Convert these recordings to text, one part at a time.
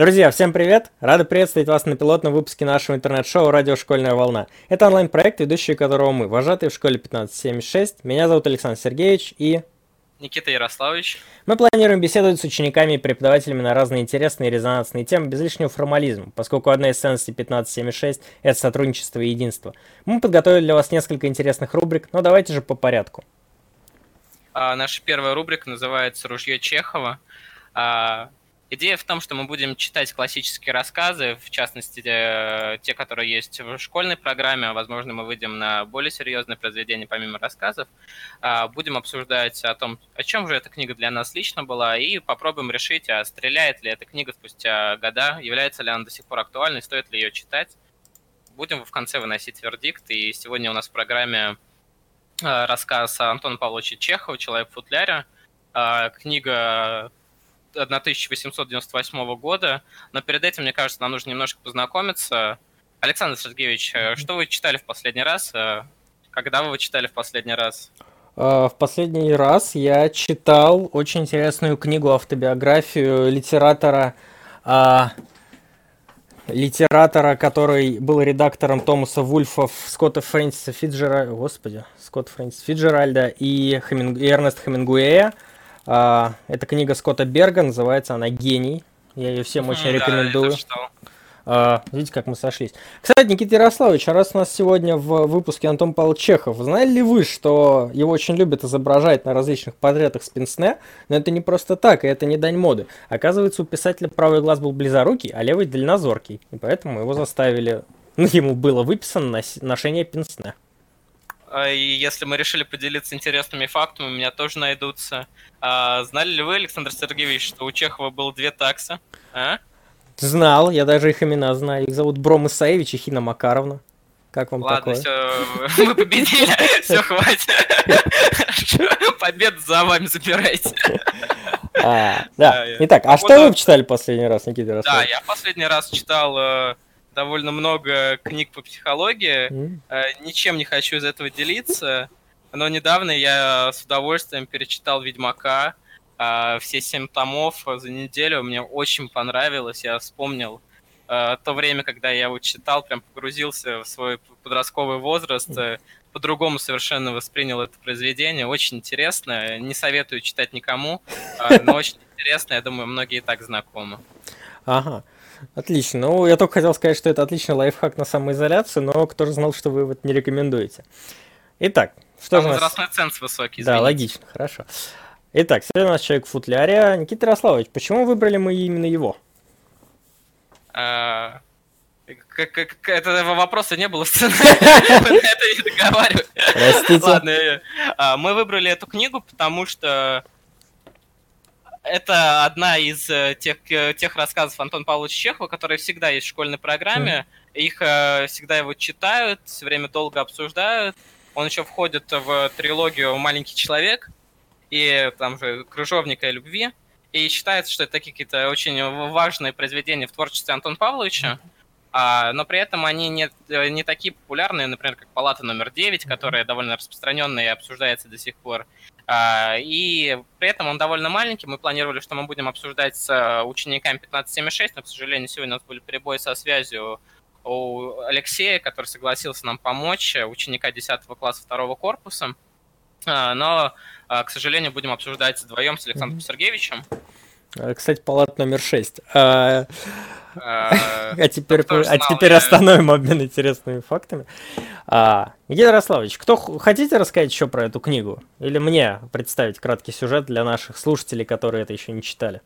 Друзья, всем привет! Рада приветствовать вас на пилотном выпуске нашего интернет-шоу «Радио Школьная Волна». Это онлайн-проект, ведущие которого мы, вожатые в школе 1576. Меня зовут Александр Сергеевич и... Никита Ярославович. Мы планируем беседовать с учениками и преподавателями на разные интересные и резонансные темы без лишнего формализма, поскольку одна из ценностей 1576 – это сотрудничество и единство. Мы подготовили для вас несколько интересных рубрик, но давайте же по порядку. Наша первая рубрика называется «Ружье Чехова». Идея в том, что мы будем читать классические рассказы, в частности, те, которые есть в школьной программе. Возможно, мы выйдем на более серьезные произведения помимо рассказов. Будем обсуждать о том, о чем же эта книга для нас лично была, и попробуем решить, а стреляет ли эта книга спустя года, является ли она до сих пор актуальной, стоит ли ее читать. Будем в конце выносить вердикт, и сегодня у нас в программе рассказ Антона Павловича Чехова «Человек в футляре». Книга 1898 года, но перед этим, мне кажется, нам нужно немножко познакомиться. Александр Сергеевич, что вы читали в последний раз? Когда вы читали в последний раз? В последний раз я читал очень интересную книгу, автобиографию литератора, который был редактором Томаса Вульфа, Скотта Фрэнсиса Фицджеральда, Скотта Фрэнсиса Фицджеральда и Эрнеста Хемингуэя. Это книга Скотта Берга, называется она «Гений». Я ее всем очень рекомендую. Видите, как мы сошлись. Кстати, Никита Ярославович, раз у нас сегодня в выпуске Антон Павлович Чехов, знали ли вы, что его очень любят изображать на различных портретах с пенсне? Но это не просто так, и это не дань моды. Оказывается, у писателя правый глаз был близорукий, а левый дальнозоркий. И поэтому его заставили... Ну, ему было выписано ношение пенсне. И если мы решили поделиться интересными фактами, у меня тоже найдутся. Знали ли вы, Александр Сергеевич, что у Чехова было две таксы? А? Знал, я даже их имена знаю. Их зовут Бром Исаевич и Хина Макаровна. Как вам такое? Ладно, все, вы победили, все, хватит. Победу за вами забирайте. Да. Итак, а что вы читали последний раз, Никита Ярославович? Да, я последний раз читал... довольно много книг по психологии. Ничем не хочу из этого делиться, но недавно я с удовольствием перечитал «Ведьмака». Все 7 томов за неделю. Мне очень понравилось. Я вспомнил то время, когда я его читал, прям погрузился в свой подростковый возраст. По-другому совершенно воспринял это произведение. Очень интересно. Не советую читать никому, но очень интересно. Я думаю, многие и так знакомы. Ага. Отлично. Ну, я только хотел сказать, что это отличный лайфхак на самоизоляцию, но кто же знал, что вы вот не рекомендуете. Итак, что у нас... Возрастной ценз высокий, извините. Да, логично, хорошо. Итак, сегодня у нас «Человек в футляре». Никита Ярославович, почему выбрали мы именно его? Этого вопроса не было в сценарии, мы это не договаривали. Простите. Ладно, мы выбрали эту книгу, потому что... Это одна из тех рассказов Антона Павловича Чехова, которые всегда есть в школьной программе. Их всегда его читают, все время долго обсуждают. Он еще входит в трилогию «Маленький человек» и там же «Крыжовника» и «Любви». И считается, что это такие какие-то очень важные произведения в творчестве Антона Павловича. Но при этом они не такие популярные, например, как «Палата номер 9», которая довольно распространенная и обсуждается до сих пор. И при этом он довольно маленький. Мы планировали, что мы будем обсуждать с учениками 1576, но, к сожалению, сегодня у нас были перебои со связью у Алексея, который согласился нам помочь, ученика 10 класса 2 корпуса. Но, к сожалению, будем обсуждать вдвоем с Александром Сергеевичем. Кстати, «Палата номер 6». А теперь остановим обмен интересными фактами. Никита Ярославович, хотите рассказать еще про эту книгу? Или мне представить краткий сюжет для наших слушателей, которые это еще не читали?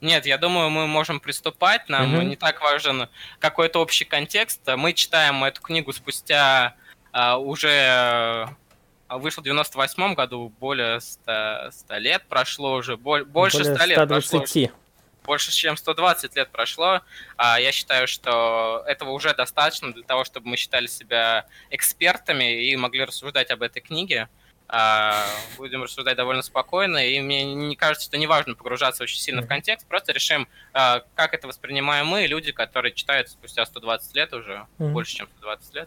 Нет, я думаю, мы можем приступать. Нам не так важен какой-то общий контекст. Мы читаем эту книгу спустя уже... Вышел в 98-м году, более 100 лет прошло уже, больше 100 лет прошло. Больше, чем 120 лет прошло. Я считаю, что этого уже достаточно для того, чтобы мы считали себя экспертами и могли рассуждать об этой книге. Будем рассуждать довольно спокойно, и мне не кажется, что не важно погружаться очень сильно в контекст, просто решим, как это воспринимаем мы, люди, которые читают спустя 120 лет уже, больше, чем 120 лет.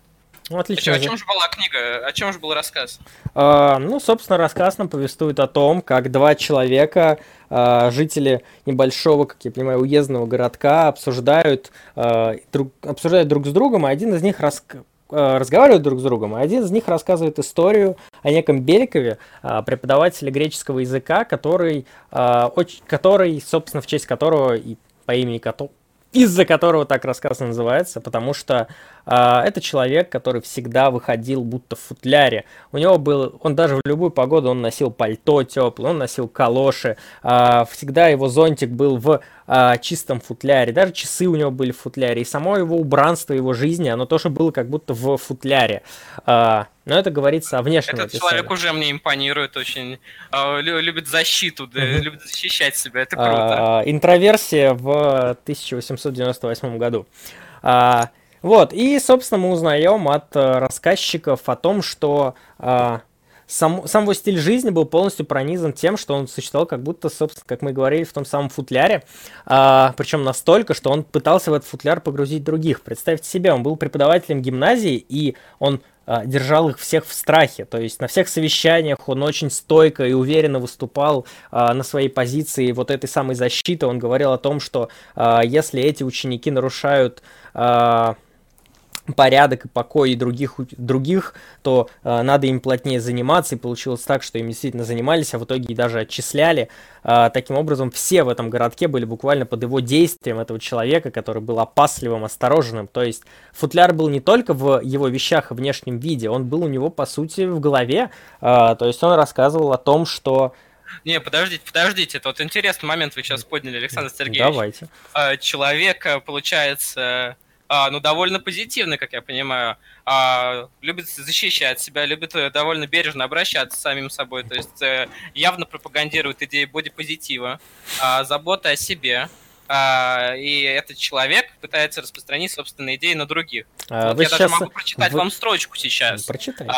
Отлично. О чем же была книга? О чем же был рассказ? Собственно, рассказ нам повествует о том, как два человека, жители небольшого, как я понимаю, уездного городка, обсуждают друг с другом, а один из них разговаривают друг с другом, а один из них рассказывает историю о неком Беликове, преподавателе греческого языка, который, собственно, в честь которого и по имени из-за которого так рассказ называется, потому что это человек, который всегда выходил будто в футляре. Он даже в любую погоду он носил пальто теплое, он носил калоши, всегда его зонтик был в чистом футляре, даже часы у него были в футляре, и само его убранство, его жизни, оно тоже было как будто в футляре. Но это говорится о внешнем описании. Этот человек уже мне импонирует очень, любит защиту, да, любит защищать себя, это круто. Интроверсия в 1898 году. И, собственно, мы узнаем от рассказчиков о том, что сам его стиль жизни был полностью пронизан тем, что он существовал как будто, собственно, как мы говорили, в том самом футляре, причем настолько, что он пытался в этот футляр погрузить других. Представьте себе, он был преподавателем гимназии, и он держал их всех в страхе, то есть на всех совещаниях он очень стойко и уверенно выступал на своей позиции вот этой самой защиты. Он говорил о том, что если эти ученики нарушают порядок и покой других, то надо им плотнее заниматься, и получилось так, что им действительно занимались, а в итоге и даже отчисляли. Таким образом, все в этом городке были буквально под его действием, этого человека, который был опасливым, осторожным. То есть футляр был не только в его вещах и внешнем виде, он был у него, по сути, в голове. То есть он рассказывал о том, что... Не, подождите, это вот интересный момент вы сейчас подняли, Александр Сергеевич. Давайте. Человек, получается... довольно позитивный, как я понимаю, любит защищать себя, любит довольно бережно обращаться с самим собой, то есть явно пропагандирует идеи бодипозитива, заботы о себе, и этот человек пытается распространить собственные идеи на других. Я даже могу прочитать вам строчку сейчас. Прочитайте.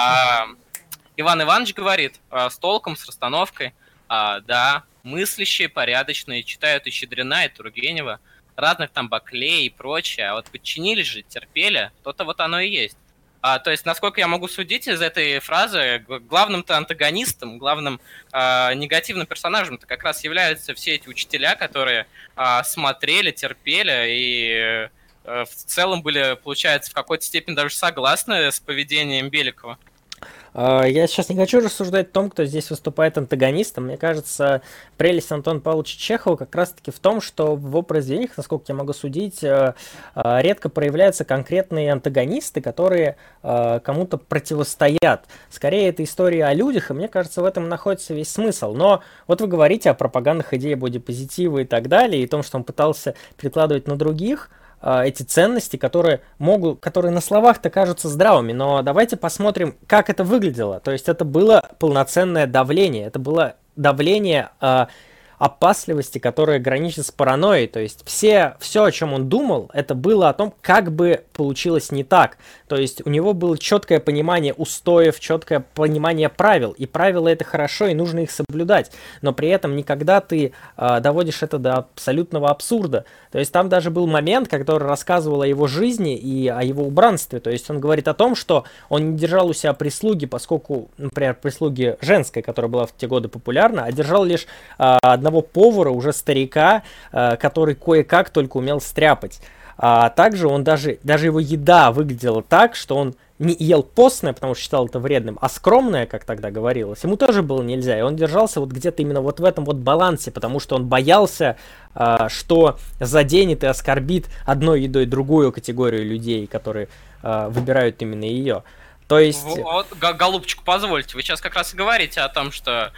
Иван Иванович говорит с толком, с расстановкой, мыслящие, порядочные, читают и Щедрина, и Тургенева, разных там Баклей и прочее, а вот подчинились же, терпели, то-то вот оно и есть. То есть, насколько я могу судить из этой фразы, главным-то антагонистом, главным негативным персонажем-то как раз являются все эти учителя, которые смотрели, терпели и в целом были, получается, в какой-то степени даже согласны с поведением Беликова. Я сейчас не хочу рассуждать о том, кто здесь выступает антагонистом. Мне кажется, прелесть Антона Павловича Чехова как раз-таки в том, что в его произведениях, насколько я могу судить, редко проявляются конкретные антагонисты, которые кому-то противостоят. Скорее, это история о людях, и мне кажется, в этом находится весь смысл. Но вот вы говорите о пропагандных идеях бодипозитива и так далее, и о том, что он пытался перекладывать на других эти ценности, которые на словах-то кажутся здравыми, но давайте посмотрим, как это выглядело. То есть это было полноценное давление, это было давление опасливости, которое граничит с паранойей. То есть все, о чем он думал, это было о том, как бы получилось не так. То есть у него было четкое понимание устоев, четкое понимание правил, и правила это хорошо, и нужно их соблюдать, но при этом никогда ты доводишь это до абсолютного абсурда. То есть там даже был момент, который рассказывал о его жизни и о его убранстве. То есть он говорит о том, что он не держал у себя прислуги, поскольку, например, прислуги женской, которая была в те годы популярна, а держал лишь одного повара, уже старика, который кое-как только умел стряпать. А также он даже его еда выглядела так, что он не ел постное, потому что считал это вредным, а скромное, как тогда говорилось, ему тоже было нельзя. И он держался вот где-то именно вот в этом вот балансе, потому что он боялся, что заденет и оскорбит одной едой другую категорию людей, которые выбирают именно ее. То есть... Вот, голубчик, позвольте, вы сейчас как раз и говорите о том, что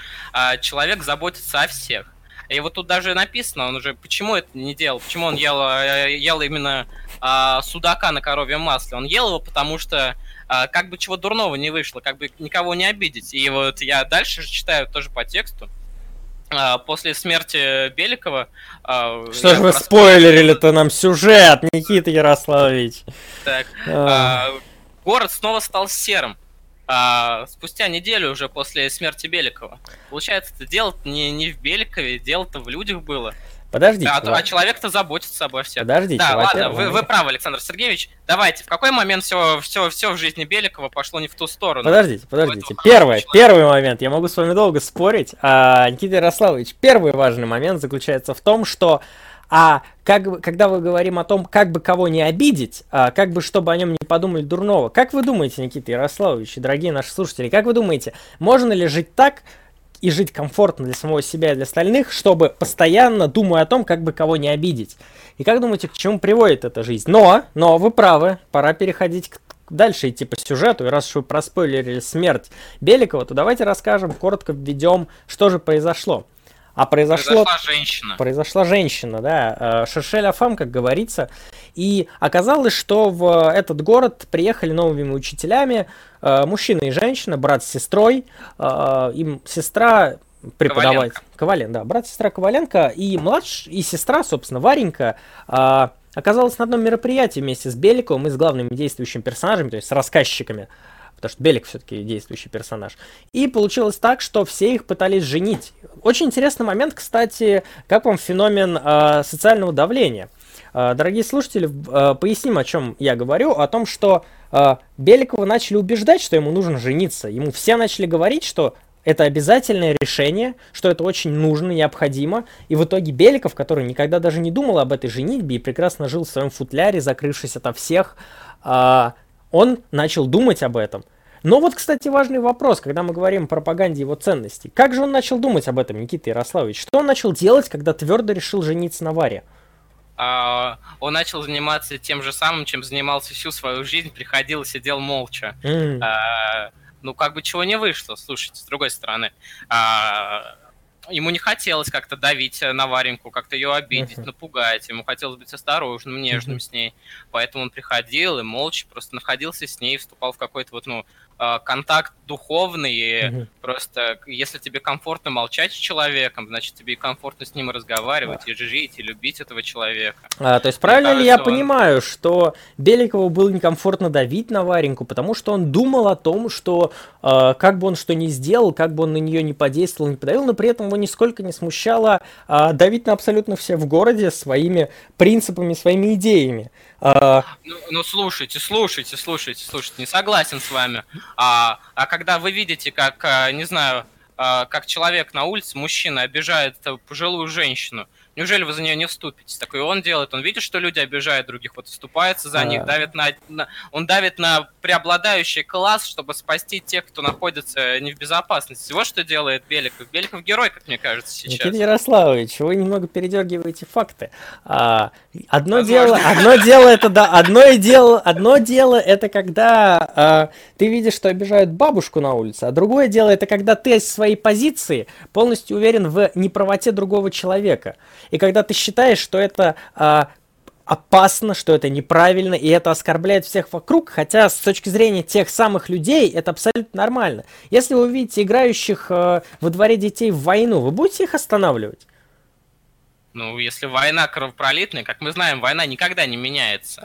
человек заботится о всех. И вот тут даже написано, он уже почему это не делал, почему он ел именно судака на коровьем масле. Он ел его, потому что как бы чего дурного не вышло, как бы никого не обидеть. И вот я дальше же читаю тоже по тексту. После смерти Беликова... Что ж вы спойлерили-то нам сюжет, Никита Ярославович? Так, город снова стал серым. Спустя неделю уже после смерти Беликова. Получается, это дело не в Беликове, дело-то в людях было. Подождите. А человек-то заботится обо всех. Подождите. Да, ладно, вы правы, Александр Сергеевич. Давайте, в какой момент все в жизни Беликова пошло не в ту сторону? Подождите. Первый момент, я могу с вами долго спорить, Никита Ярославович, первый важный момент заключается в том, что когда мы говорим о том, как бы кого не обидеть, как бы чтобы о нем не подумали дурного, как вы думаете, Никита Ярославович и дорогие наши слушатели, как вы думаете, можно ли жить так и жить комфортно для самого себя и для остальных, чтобы постоянно думая о том, как бы кого не обидеть? И как думаете, к чему приводит эта жизнь? Но вы правы, пора переходить дальше идти по сюжету, и раз уж вы проспойлерили смерть Беликова, то давайте расскажем, коротко введем, что же произошло. А произошла женщина, да, Шершель Афам, как говорится. И оказалось, что в этот город приехали новыми учителями мужчина и женщина, брат с сестрой, им сестра преподаватель. Брат-сестра Коваленко и сестра, собственно, Варенька, оказалась на одном мероприятии вместе с Беликовым и с главными действующими персонажами, то есть с рассказчиками. Потому что Белик все-таки действующий персонаж. И получилось так, что все их пытались женить. Очень интересный момент, кстати, как вам феномен социального давления. Дорогие слушатели, поясним, о чем я говорю. О том, что Беликова начали убеждать, что ему нужно жениться. Ему все начали говорить, что это обязательное решение, что это очень нужно, необходимо. И в итоге Беликов, который никогда даже не думал об этой женитьбе и прекрасно жил в своем футляре, закрывшись ото всех, он начал думать об этом. Но вот, кстати, важный вопрос, когда мы говорим о пропаганде его ценностей. Как же он начал думать об этом, Никита Ярославович? Что он начал делать, когда твердо решил жениться на Варе? Он начал заниматься тем же самым, чем занимался всю свою жизнь, приходил и сидел молча. Ну, как бы чего не вышло, слушайте, с другой стороны. Ему не хотелось как-то давить на Вареньку, как-то ее обидеть, напугать. Ему хотелось быть осторожным, нежным с ней. Поэтому он приходил и молча просто находился с ней, вступал в какой-то вот, контакт духовный. Просто если тебе комфортно молчать с человеком, значит, тебе и комфортно с ним разговаривать, и жить, и любить этого человека. То есть правильно ли я понимаю, что Беликову было некомфортно давить на Вареньку, потому что он думал о том, что как бы он что ни сделал, как бы он на нее не подействовал, не подавил, но при этом его нисколько не смущало давить на абсолютно все в городе своими принципами, своими идеями. Слушайте, не согласен с вами. Когда вы видите, как, не знаю, как человек на улице, мужчина, обижает пожилую женщину, неужели вы за нее не вступитесь? Так и он делает. Он видит, что люди обижают других, вот вступается за них, давит он давит на преобладающий класс, чтобы спасти тех, кто находится не в безопасности. Вот что делает Беликов. Беликов герой, как мне кажется, сейчас. Никита Ярославович, вы немного передергиваете факты. Одно дело это когда ты видишь, что обижают бабушку на улице, а другое дело это когда ты с своей позиции полностью уверен в неправоте другого человека. И когда ты считаешь, что это опасно, что это неправильно, и это оскорбляет всех вокруг, хотя с точки зрения тех самых людей это абсолютно нормально. Если вы увидите играющих во дворе детей в войну, вы будете их останавливать? Ну, если война кровопролитная, как мы знаем, война никогда не меняется.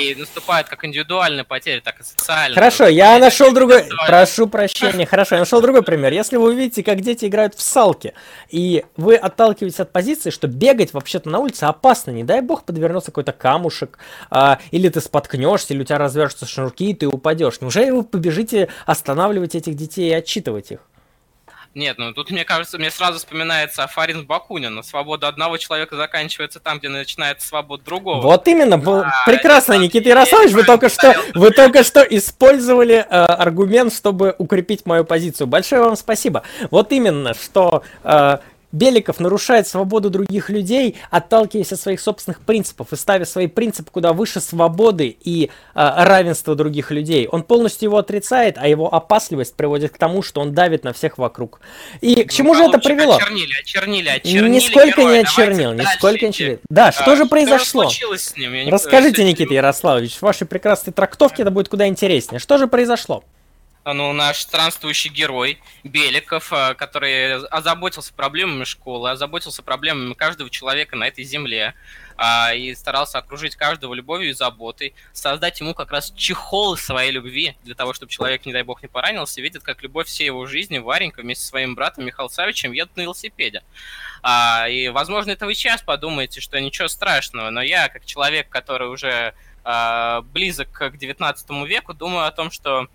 И наступают как индивидуальные потери, так и социальные. Я нашел другой пример. Если вы увидите, как дети играют в салки, и вы отталкиваетесь от позиции, что бегать вообще-то на улице опасно, не дай бог подвернется какой-то камушек, или ты споткнешься, или у тебя развяжутся шнурки, и ты упадешь. Неужели вы побежите останавливать этих детей и отчитывать их? Нет, тут, мне кажется, мне сразу вспоминается афоризм Бакунина. Свобода одного человека заканчивается там, где начинается свобода другого. Вот именно. Прекрасно, Никита Ярославович, вы только что использовали аргумент, чтобы укрепить мою позицию. Большое вам спасибо. Вот именно, что Беликов нарушает свободу других людей, отталкиваясь от своих собственных принципов и ставя свои принципы куда выше свободы и равенства других людей. Он полностью его отрицает, а его опасливость приводит к тому, что он давит на всех вокруг. И к чему же это привело? Очернили. Нисколько героя, не очернил, нисколько не очернил. Да, что же произошло? Расскажите, Никита Ярославович, в вашей прекрасной трактовке это будет куда интереснее. Что же произошло? ну, наш странствующий герой Беликов, который озаботился проблемами школы, озаботился проблемами каждого человека на этой земле и старался окружить каждого любовью и заботой, создать ему как раз чехол своей любви, для того, чтобы человек, не дай бог, не поранился, видит, как любовь всей его жизни, Варенька, вместе со своим братом Михаилом Савичем едут на велосипеде. И, возможно, это вы сейчас подумаете, что ничего страшного, но я, как человек, который уже близок к 19 веку, думаю о том, что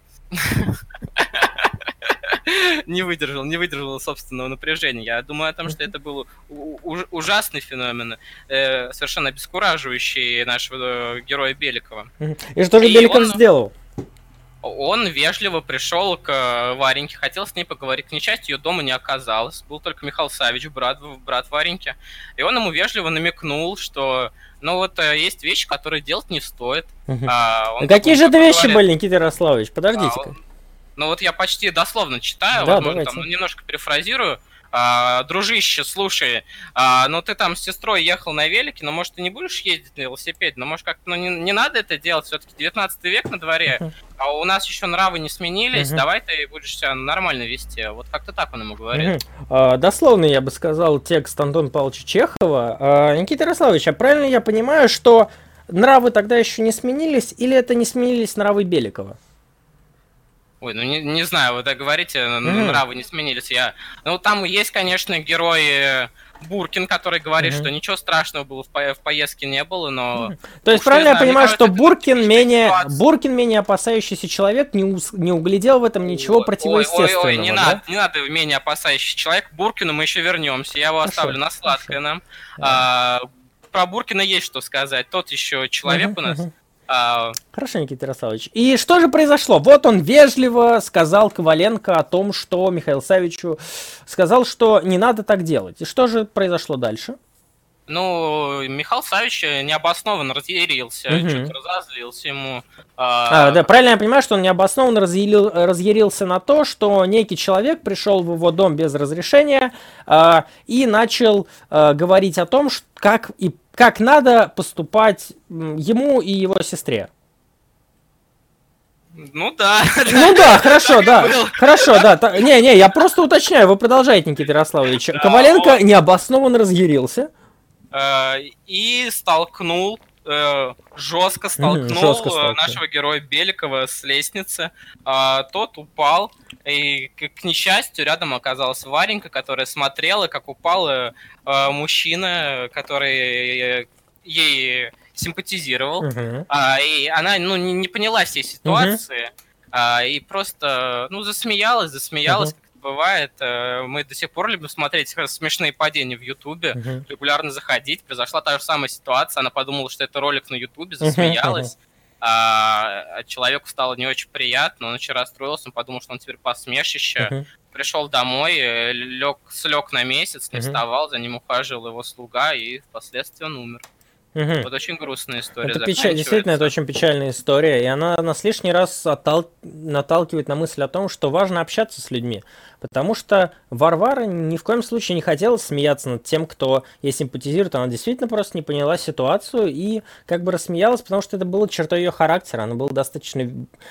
не выдержал собственного напряжения. Я думаю о том, что это был ужасный феномен, совершенно обескураживающий нашего героя Беликова. И что же Беликов сделал? Он вежливо пришел к Вареньке, хотел с ней поговорить. К несчастью, ее дома не оказалось. Был только Михаил Савич, брат Вареньки. И он ему вежливо намекнул, что есть вещи, которые делать не стоит. Какие же это вещи были, Никита Ярославович? Подождите-ка. Я почти дословно читаю, да, возможно, там немножко перефразирую. Дружище, слушай, ты там с сестрой ехал на велике, но, может, ты не будешь ездить на велосипеде, но, может, как-то не надо это делать, все-таки 19 век на дворе, а у нас еще нравы не сменились, давай ты будешь себя нормально вести. Вот как-то так он ему говорит. Дословно, я бы сказал, текст Антона Павловича Чехова. Никита Ярославович, а правильно я понимаю, что нравы тогда еще не сменились, или это не сменились нравы Беликова? Ой, не знаю, вы так говорите, нравы не сменились. Там есть, конечно, герой Буркин, который говорит, что ничего страшного было в поездке не было, но... То есть правильно я понимаю, что Буркин, менее опасающийся человек, не углядел в этом ничего противоестественного? Не надо менее опасающийся человек. К Буркину мы еще вернемся, я его оставлю на сладкое нам. Про Буркина есть что сказать, тот еще человек у нас... Хорошо, Никита Ярославович. И что же произошло? Вот он вежливо сказал Коваленко о том, что Михаилу Савичу сказал, что не надо так делать. И что же произошло дальше? Михаил Савич необоснованно разъярился, что-то разозлился ему. Правильно я понимаю, что он необоснованно разъярился на то, что некий человек пришел в его дом без разрешения и начал говорить о том, как надо поступать ему и его сестре. Хорошо, да. Я просто уточняю, вы продолжаете, Никита Ярославович. Коваленко необоснованно разъярился. И жестко столкнул нашего героя Беликова с лестницы. Тот упал, и, к несчастью, рядом оказалась Варенька, которая смотрела, как упал мужчина, который ей симпатизировал. И она не поняла всей ситуации, и просто засмеялась. Бывает, мы до сих пор любим смотреть смешные падения в Ютубе, регулярно заходить. Произошла та же самая ситуация, она подумала, что это ролик на Ютубе, засмеялась. Человеку стало не очень приятно, он очень расстроился, он подумал, что он теперь посмешище. Пришел домой, слег на месяц, не вставал, за ним ухаживал его слуга, и впоследствии он умер. Вот очень грустная история. Действительно, это очень печальная история, и она нас лишний раз наталкивает на мысль о том, что важно общаться с людьми, потому что Варвара ни в коем случае не хотела смеяться над тем, кто ей симпатизирует, она действительно просто не поняла ситуацию и как бы рассмеялась, потому что это было чертой ее характера, она была достаточно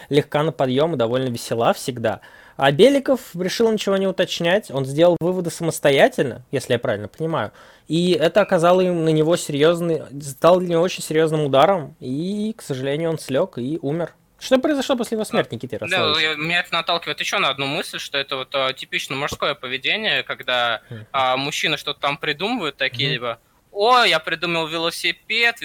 легка на подъем и довольно весела всегда. А Беликов решил ничего не уточнять, он сделал выводы самостоятельно, если я правильно понимаю, и это стало для него очень серьезным ударом, и, к сожалению, он слег и умер. Что произошло после его смерти, Никита Ярославович? Меня это наталкивает еще на одну мысль, что это типично мужское поведение, когда мужчины что-то там придумывают, такие либо я придумал велосипед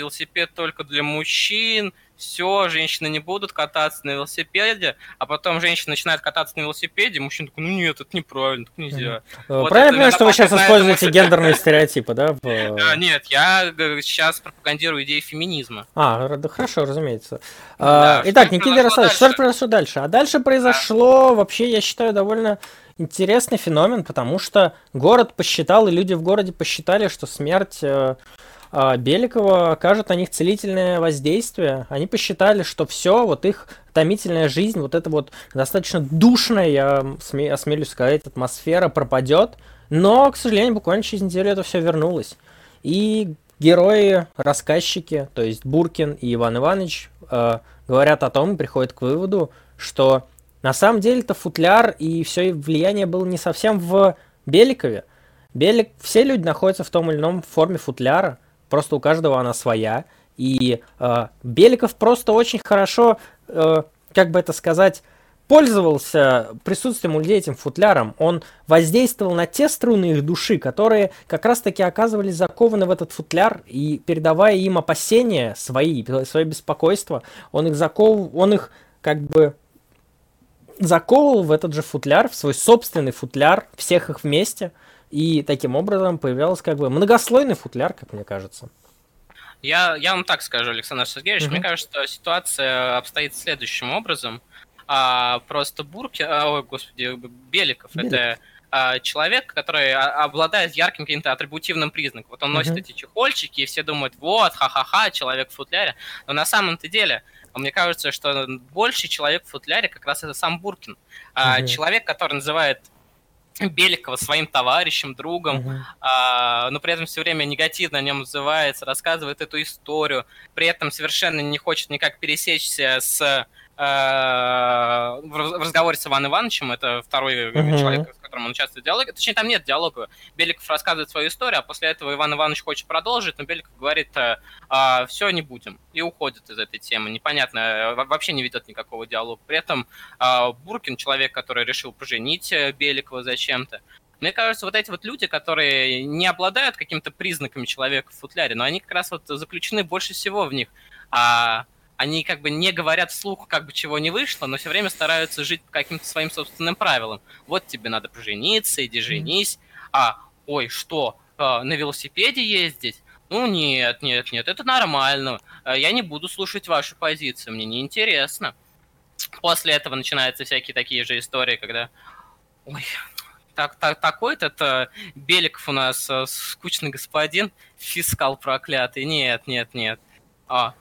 только для мужчин, все, женщины не будут кататься на велосипеде, а потом женщина начинает кататься на велосипеде, и мужчина такой, нет, это неправильно, так нельзя. Правильно, что вы сейчас используете гендерные стереотипы, да? Нет, я сейчас пропагандирую идеи феминизма. Хорошо, разумеется. Итак, Никита Ярославович, что же произошло дальше? А дальше произошло, вообще, я считаю, довольно интересный феномен, потому что город посчитал, и люди в городе посчитали, что смерть... Беликова окажет на них целительное воздействие. Они посчитали, что все, их томительная жизнь, эта достаточно душная, я осмелюсь сказать, атмосфера пропадет. Но, к сожалению, буквально через неделю это все вернулось. И герои, рассказчики, то есть Буркин и Иван Иванович, говорят о том и приходят к выводу, что На самом деле-то футляр и все влияние было не совсем в Беликове. Все люди находятся в том или ином форме футляра, просто у каждого она своя. И Беликов просто очень хорошо, как бы это сказать, пользовался присутствием у людей этим футляром. Он воздействовал на те струны их души, которые как раз-таки оказывались закованы в этот футляр, и передавая им опасения свои, свое беспокойство, он их как бы заковывал в этот же футляр, в свой собственный футляр, всех их вместе, и таким образом появлялся как бы многослойный футляр, как мне кажется. Я вам так скажу, Александр Сергеевич, мне кажется, что ситуация обстоит следующим образом. Просто Беликов. Это человек, который обладает ярким каким-то атрибутивным признаком. Вот он носит эти чехольчики, и все думают, вот, ха-ха-ха, человек в футляре. Но на самом-то деле, мне кажется, что больше человек в футляре как раз это сам Буркин. Человек, который называет Беликова своим товарищем, другом, но при этом все время негативно о нем отзывается, рассказывает эту историю, при этом совершенно не хочет никак пересечься в разговоре с Иваном Ивановичем, это второй человек, с которым он участвует в диалоге, точнее, там нет диалога, Беликов рассказывает свою историю, а после этого Иван Иванович хочет продолжить, но Беликов говорит, все, не будем, и уходит из этой темы, непонятно, вообще не ведет никакого диалога, при этом Буркин, человек, который решил поженить Беликова зачем-то, мне кажется, вот эти вот люди, которые не обладают какими-то признаками человека в футляре, но они как раз вот заключены больше всего в них, они как бы не говорят вслух, как бы чего не вышло, но все время стараются жить по каким-то своим собственным правилам. Вот тебе надо пожениться, иди женись. Ой, что, на велосипеде ездить? Ну нет, это нормально. Я не буду слушать вашу позицию, мне неинтересно. После этого начинаются всякие такие же истории, когда... Ой... Такой-то Беликов у нас скучный господин, фискал проклятый. Нет.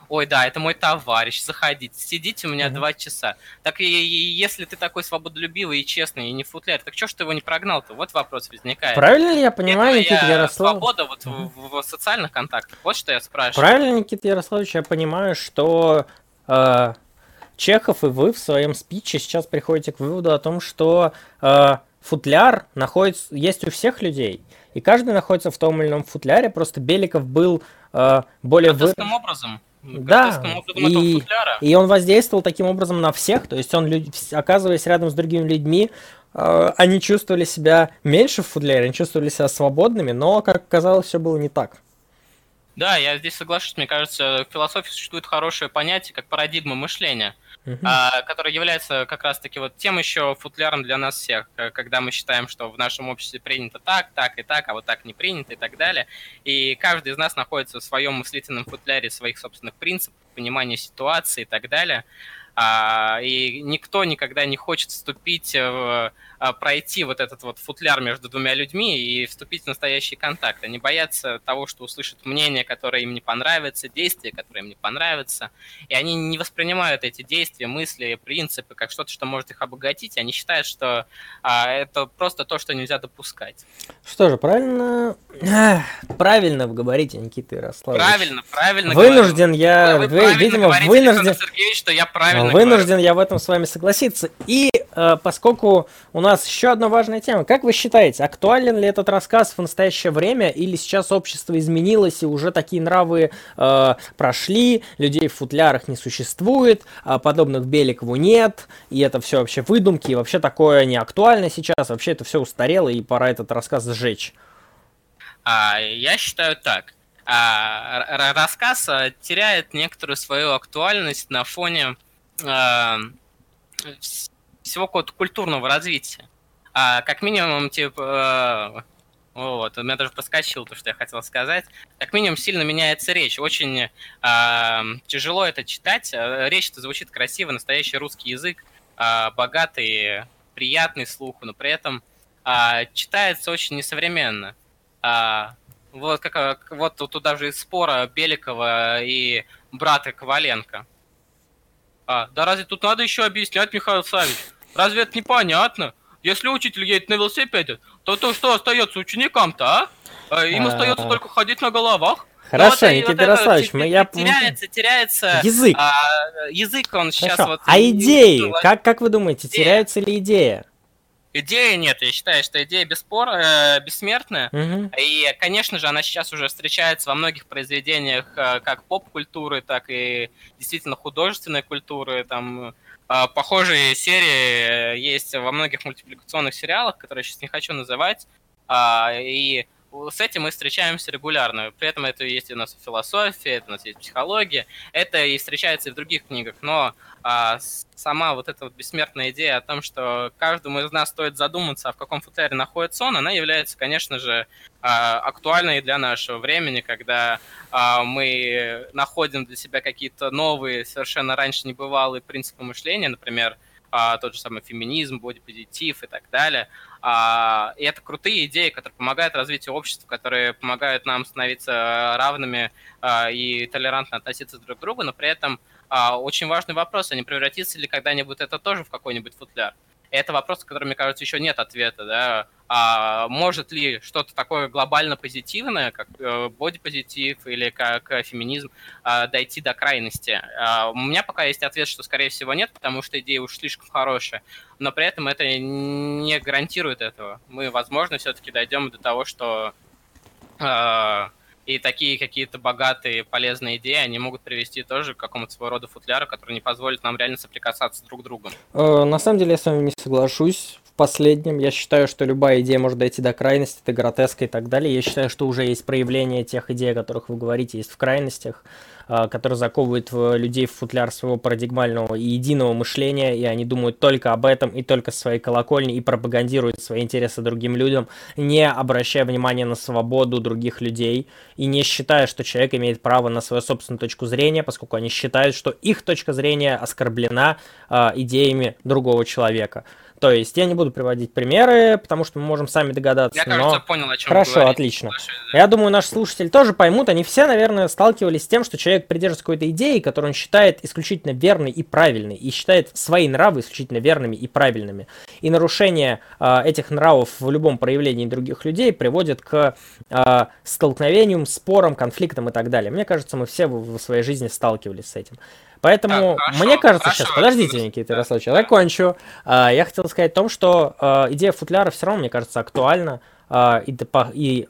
Ой, да, это мой товарищ, заходите, сидите у меня 2 часа. Так и если ты такой свободолюбивый и честный, и не футляр, так чё ж ты его не прогнал-то? Вот вопрос возникает. Правильно ли я понимаю, Никита Ярославович? Свобода вот в социальных контактах, вот что я спрашиваю. Правильно, Никита Ярославович, я понимаю, что Чехов и вы в своем спиче сейчас приходите к выводу о том, что футляр находится, есть у всех людей, и каждый находится в том или ином футляре, просто Беликов был... и он воздействовал таким образом на всех, то есть он, оказываясь рядом с другими людьми, они чувствовали себя меньше в футляре, они чувствовали себя свободными, но, как оказалось, все было не так. Да, я здесь соглашусь, мне кажется, в философии существует хорошее понятие, как парадигма мышления, которая является как раз-таки вот тем еще футляром для нас всех, когда мы считаем, что в нашем обществе принято так и так, а вот так не принято и так далее. И каждый из нас находится в своем мыслительном футляре своих собственных принципов, понимания ситуации и так далее. И никто никогда не хочет пройти вот этот вот футляр между двумя людьми и вступить в настоящий контакт. Они боятся того, что услышат мнение, которое им не понравится, действия, которые им не понравятся. И они не воспринимают эти действия, мысли, принципы как что-то, что может их обогатить. Они считают, что это просто то, что нельзя допускать. Что же, правильно вы говорите, Никита Ярославович. Правильно. Вынужден говорю. Я... Вы правильно говорите, Александр Сергеевич, что я правильно Вынужден я в этом с вами согласиться. И поскольку у нас еще одна важная тема. Как вы считаете, актуален ли этот рассказ в настоящее время? Или сейчас общество изменилось, и уже такие нравы прошли, людей в футлярах не существует, подобных Беликову нет, и это все вообще выдумки, и вообще такое не актуально сейчас, вообще это все устарело, и пора этот рассказ сжечь? Я считаю так. Рассказ теряет некоторую свою актуальность на фоне... всего какого-то культурного развития. Как минимум, у меня даже проскочило то, что я хотел сказать. Как минимум, сильно меняется речь. Очень тяжело это читать. Речь-то звучит красиво, настоящий русский язык, богатый, приятный слуху, но при этом читается очень несовременно. Вот туда же из спора Беликова и брата Коваленко. Да разве тут надо еще объяснять, Михаил Савич? Разве это непонятно? Если учитель едет на велосипеде, то что остается ученикам-то, а? Им остается только ходить на головах. Хорошо, Никита Ярославич, вот я... Теряется язык. Язык он сейчас вот... А идеи? Как вы думаете, теряется ли идея? Идеи нет, я считаю, что идея бессмертная, и, конечно же, она сейчас уже встречается во многих произведениях как поп-культуры, так и действительно художественной культуры. Там похожие серии есть во многих мультипликационных сериалах, которые я сейчас не хочу называть, и с этим мы встречаемся регулярно. При этом это есть у нас философия, это у нас есть психология, это и встречается и в других книгах, но сама вот эта вот бессмертная идея о том, что каждому из нас стоит задуматься, в каком футляре находится он, она является, конечно же, актуальной для нашего времени, когда мы находим для себя какие-то новые, совершенно раньше небывалые принципы мышления, например, тот же самый феминизм, бодипозитив и так далее. И это крутые идеи, которые помогают развитию общества, которые помогают нам становиться равными и толерантно относиться друг к другу, но при этом очень важный вопрос, а не превратится ли когда-нибудь это тоже в какой-нибудь футляр? Это вопрос, на который, мне кажется, еще нет ответа. Да? Может ли что-то такое глобально позитивное, как бодипозитив или как феминизм, дойти до крайности? У меня пока есть ответ, что, скорее всего, нет, потому что идея уж слишком хорошая. Но при этом это не гарантирует этого. Мы, возможно, все-таки дойдем до того, что и такие какие-то богатые, полезные идеи, они могут привести тоже к какому-то своего рода футляру, который не позволит нам реально соприкасаться друг с другом. На самом деле я с вами не соглашусь. В последнем я считаю, что любая идея может дойти до крайности, до гротеска и так далее. Я считаю, что уже есть проявление тех идей, о которых вы говорите, есть в крайностях, которые заковывают людей в футляр своего парадигмального и единого мышления, и они думают только об этом и только своей колокольни, и пропагандируют свои интересы другим людям, не обращая внимания на свободу других людей, и не считая, что человек имеет право на свою собственную точку зрения, поскольку они считают, что их точка зрения оскорблена идеями другого человека. То есть я не буду приводить примеры, потому что мы можем сами догадаться. Я, кажется, понял, о чем вы говорите. Хорошо, отлично. Я думаю, наши слушатели тоже поймут. Они все, наверное, сталкивались с тем, что человек придерживается какой-то идеи, которую он считает исключительно верной и правильной, и считает свои нравы исключительно верными и правильными. И нарушение этих нравов в любом проявлении других людей приводит к столкновению, спорам, конфликтам и так далее. Мне кажется, мы все в своей жизни сталкивались с этим. Поэтому, хорошо, мне кажется, сейчас, подождите, Никита Ярославович, я закончу. Я хотел сказать о том, что идея футляра все равно, мне кажется, актуальна и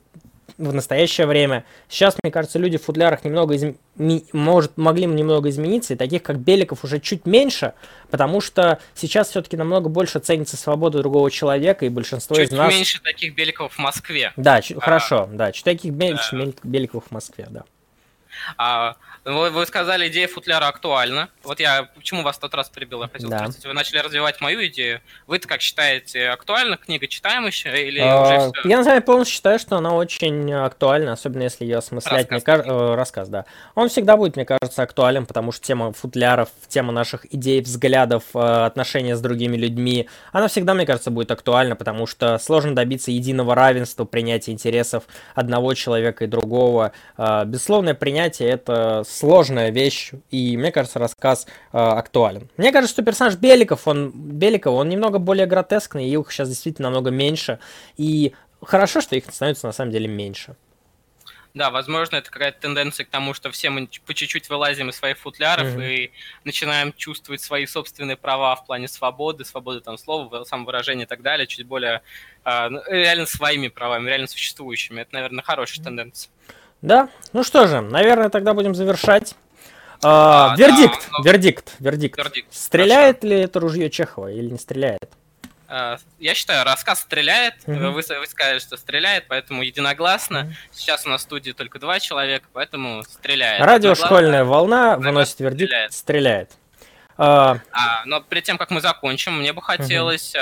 в настоящее время. Сейчас, мне кажется, люди в футлярах могли немного измениться, и таких, как Беликов, уже чуть меньше, потому что сейчас все-таки намного больше ценится свобода другого человека, и большинство из нас... Чуть меньше таких Беликовых в Москве. Да, хорошо, да, чуть таких меньше Беликовых в Москве, да. Вы сказали, идея футляра актуальна. Вот я почему вас в тот раз перебил? Я хотел спросить, вы начали развивать мою идею. Вы-то как считаете, актуальна книга, читаем еще или уже все? Я, на самом деле, полностью считаю, что она очень актуальна, особенно если ее осмыслять. Рассказ, да. Он всегда будет, мне кажется, актуален, потому что тема футляров, тема наших идей, взглядов, отношения с другими людьми, она всегда, мне кажется, будет актуальна, потому что сложно добиться единого равенства, принятия интересов одного человека и другого. Безусловное принятие — это сложная вещь, и, мне кажется, рассказ актуален. Мне кажется, что персонаж Беликова, он немного более гротескный, и их сейчас действительно намного меньше, и хорошо, что их становится на самом деле меньше. Да, возможно, это какая-то тенденция к тому, что все мы по чуть-чуть вылазим из своих футляров и начинаем чувствовать свои собственные права в плане свободы там слова, самовыражения и так далее, чуть более реально своими правами, реально существующими. Это, наверное, хорошая тенденция. Да, ну что же, наверное, тогда будем завершать. Вердикт. Стреляет ли это ружье Чехова или не стреляет? Я считаю, рассказ стреляет. Вы сказали, что стреляет, поэтому единогласно. Сейчас у нас в студии только 2 человека, поэтому стреляет. Радио «Школьная волна» выносит вердикт. Стреляет. Но перед тем, как мы закончим, мне бы хотелось,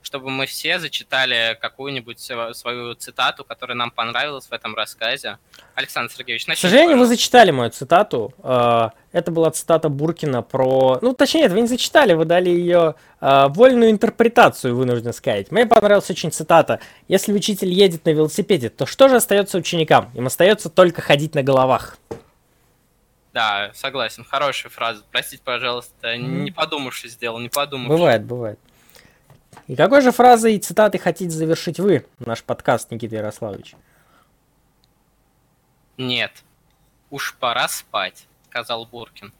чтобы мы все зачитали какую-нибудь свою цитату, которая нам понравилась в этом рассказе. Александр Сергеевич, начните. К сожалению, вы зачитали мою цитату. Это была цитата Буркина про... Ну, точнее, нет, вы не зачитали, вы дали ее вольную интерпретацию, вынужден сказать. Мне понравилась очень цитата. «Если учитель едет на велосипеде, то что же остается ученикам? Им остается только ходить на головах». Да, согласен. Хорошая фраза. Простите, пожалуйста, не подумавши сделал, не подумавши. Бывает. И какой же фразой и цитатой хотите завершить вы наш подкаст, Никита Ярославович? Нет. «Уж пора спать», — сказал Буркин.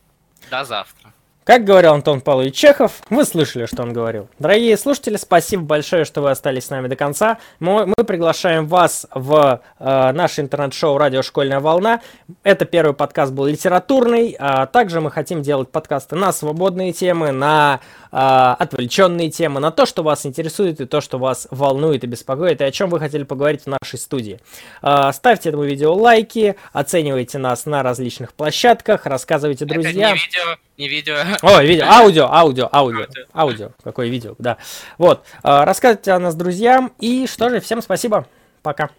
«До завтра». Как говорил Антон Павлович Чехов, вы слышали, что он говорил. Дорогие слушатели, спасибо большое, что вы остались с нами до конца. Мы приглашаем вас в наше интернет-шоу «Радио Школьная Волна». Это первый подкаст был литературный. Также мы хотим делать подкасты на свободные темы, на отвлеченные темы, на то, что вас интересует, и то, что вас волнует и беспокоит, и о чем вы хотели поговорить в нашей студии. Ставьте этому видео лайки, оценивайте нас на различных площадках, рассказывайте друзьям. Аудио. Какое видео, да. Вот, рассказывайте о нас друзьям, и что же, всем спасибо, пока.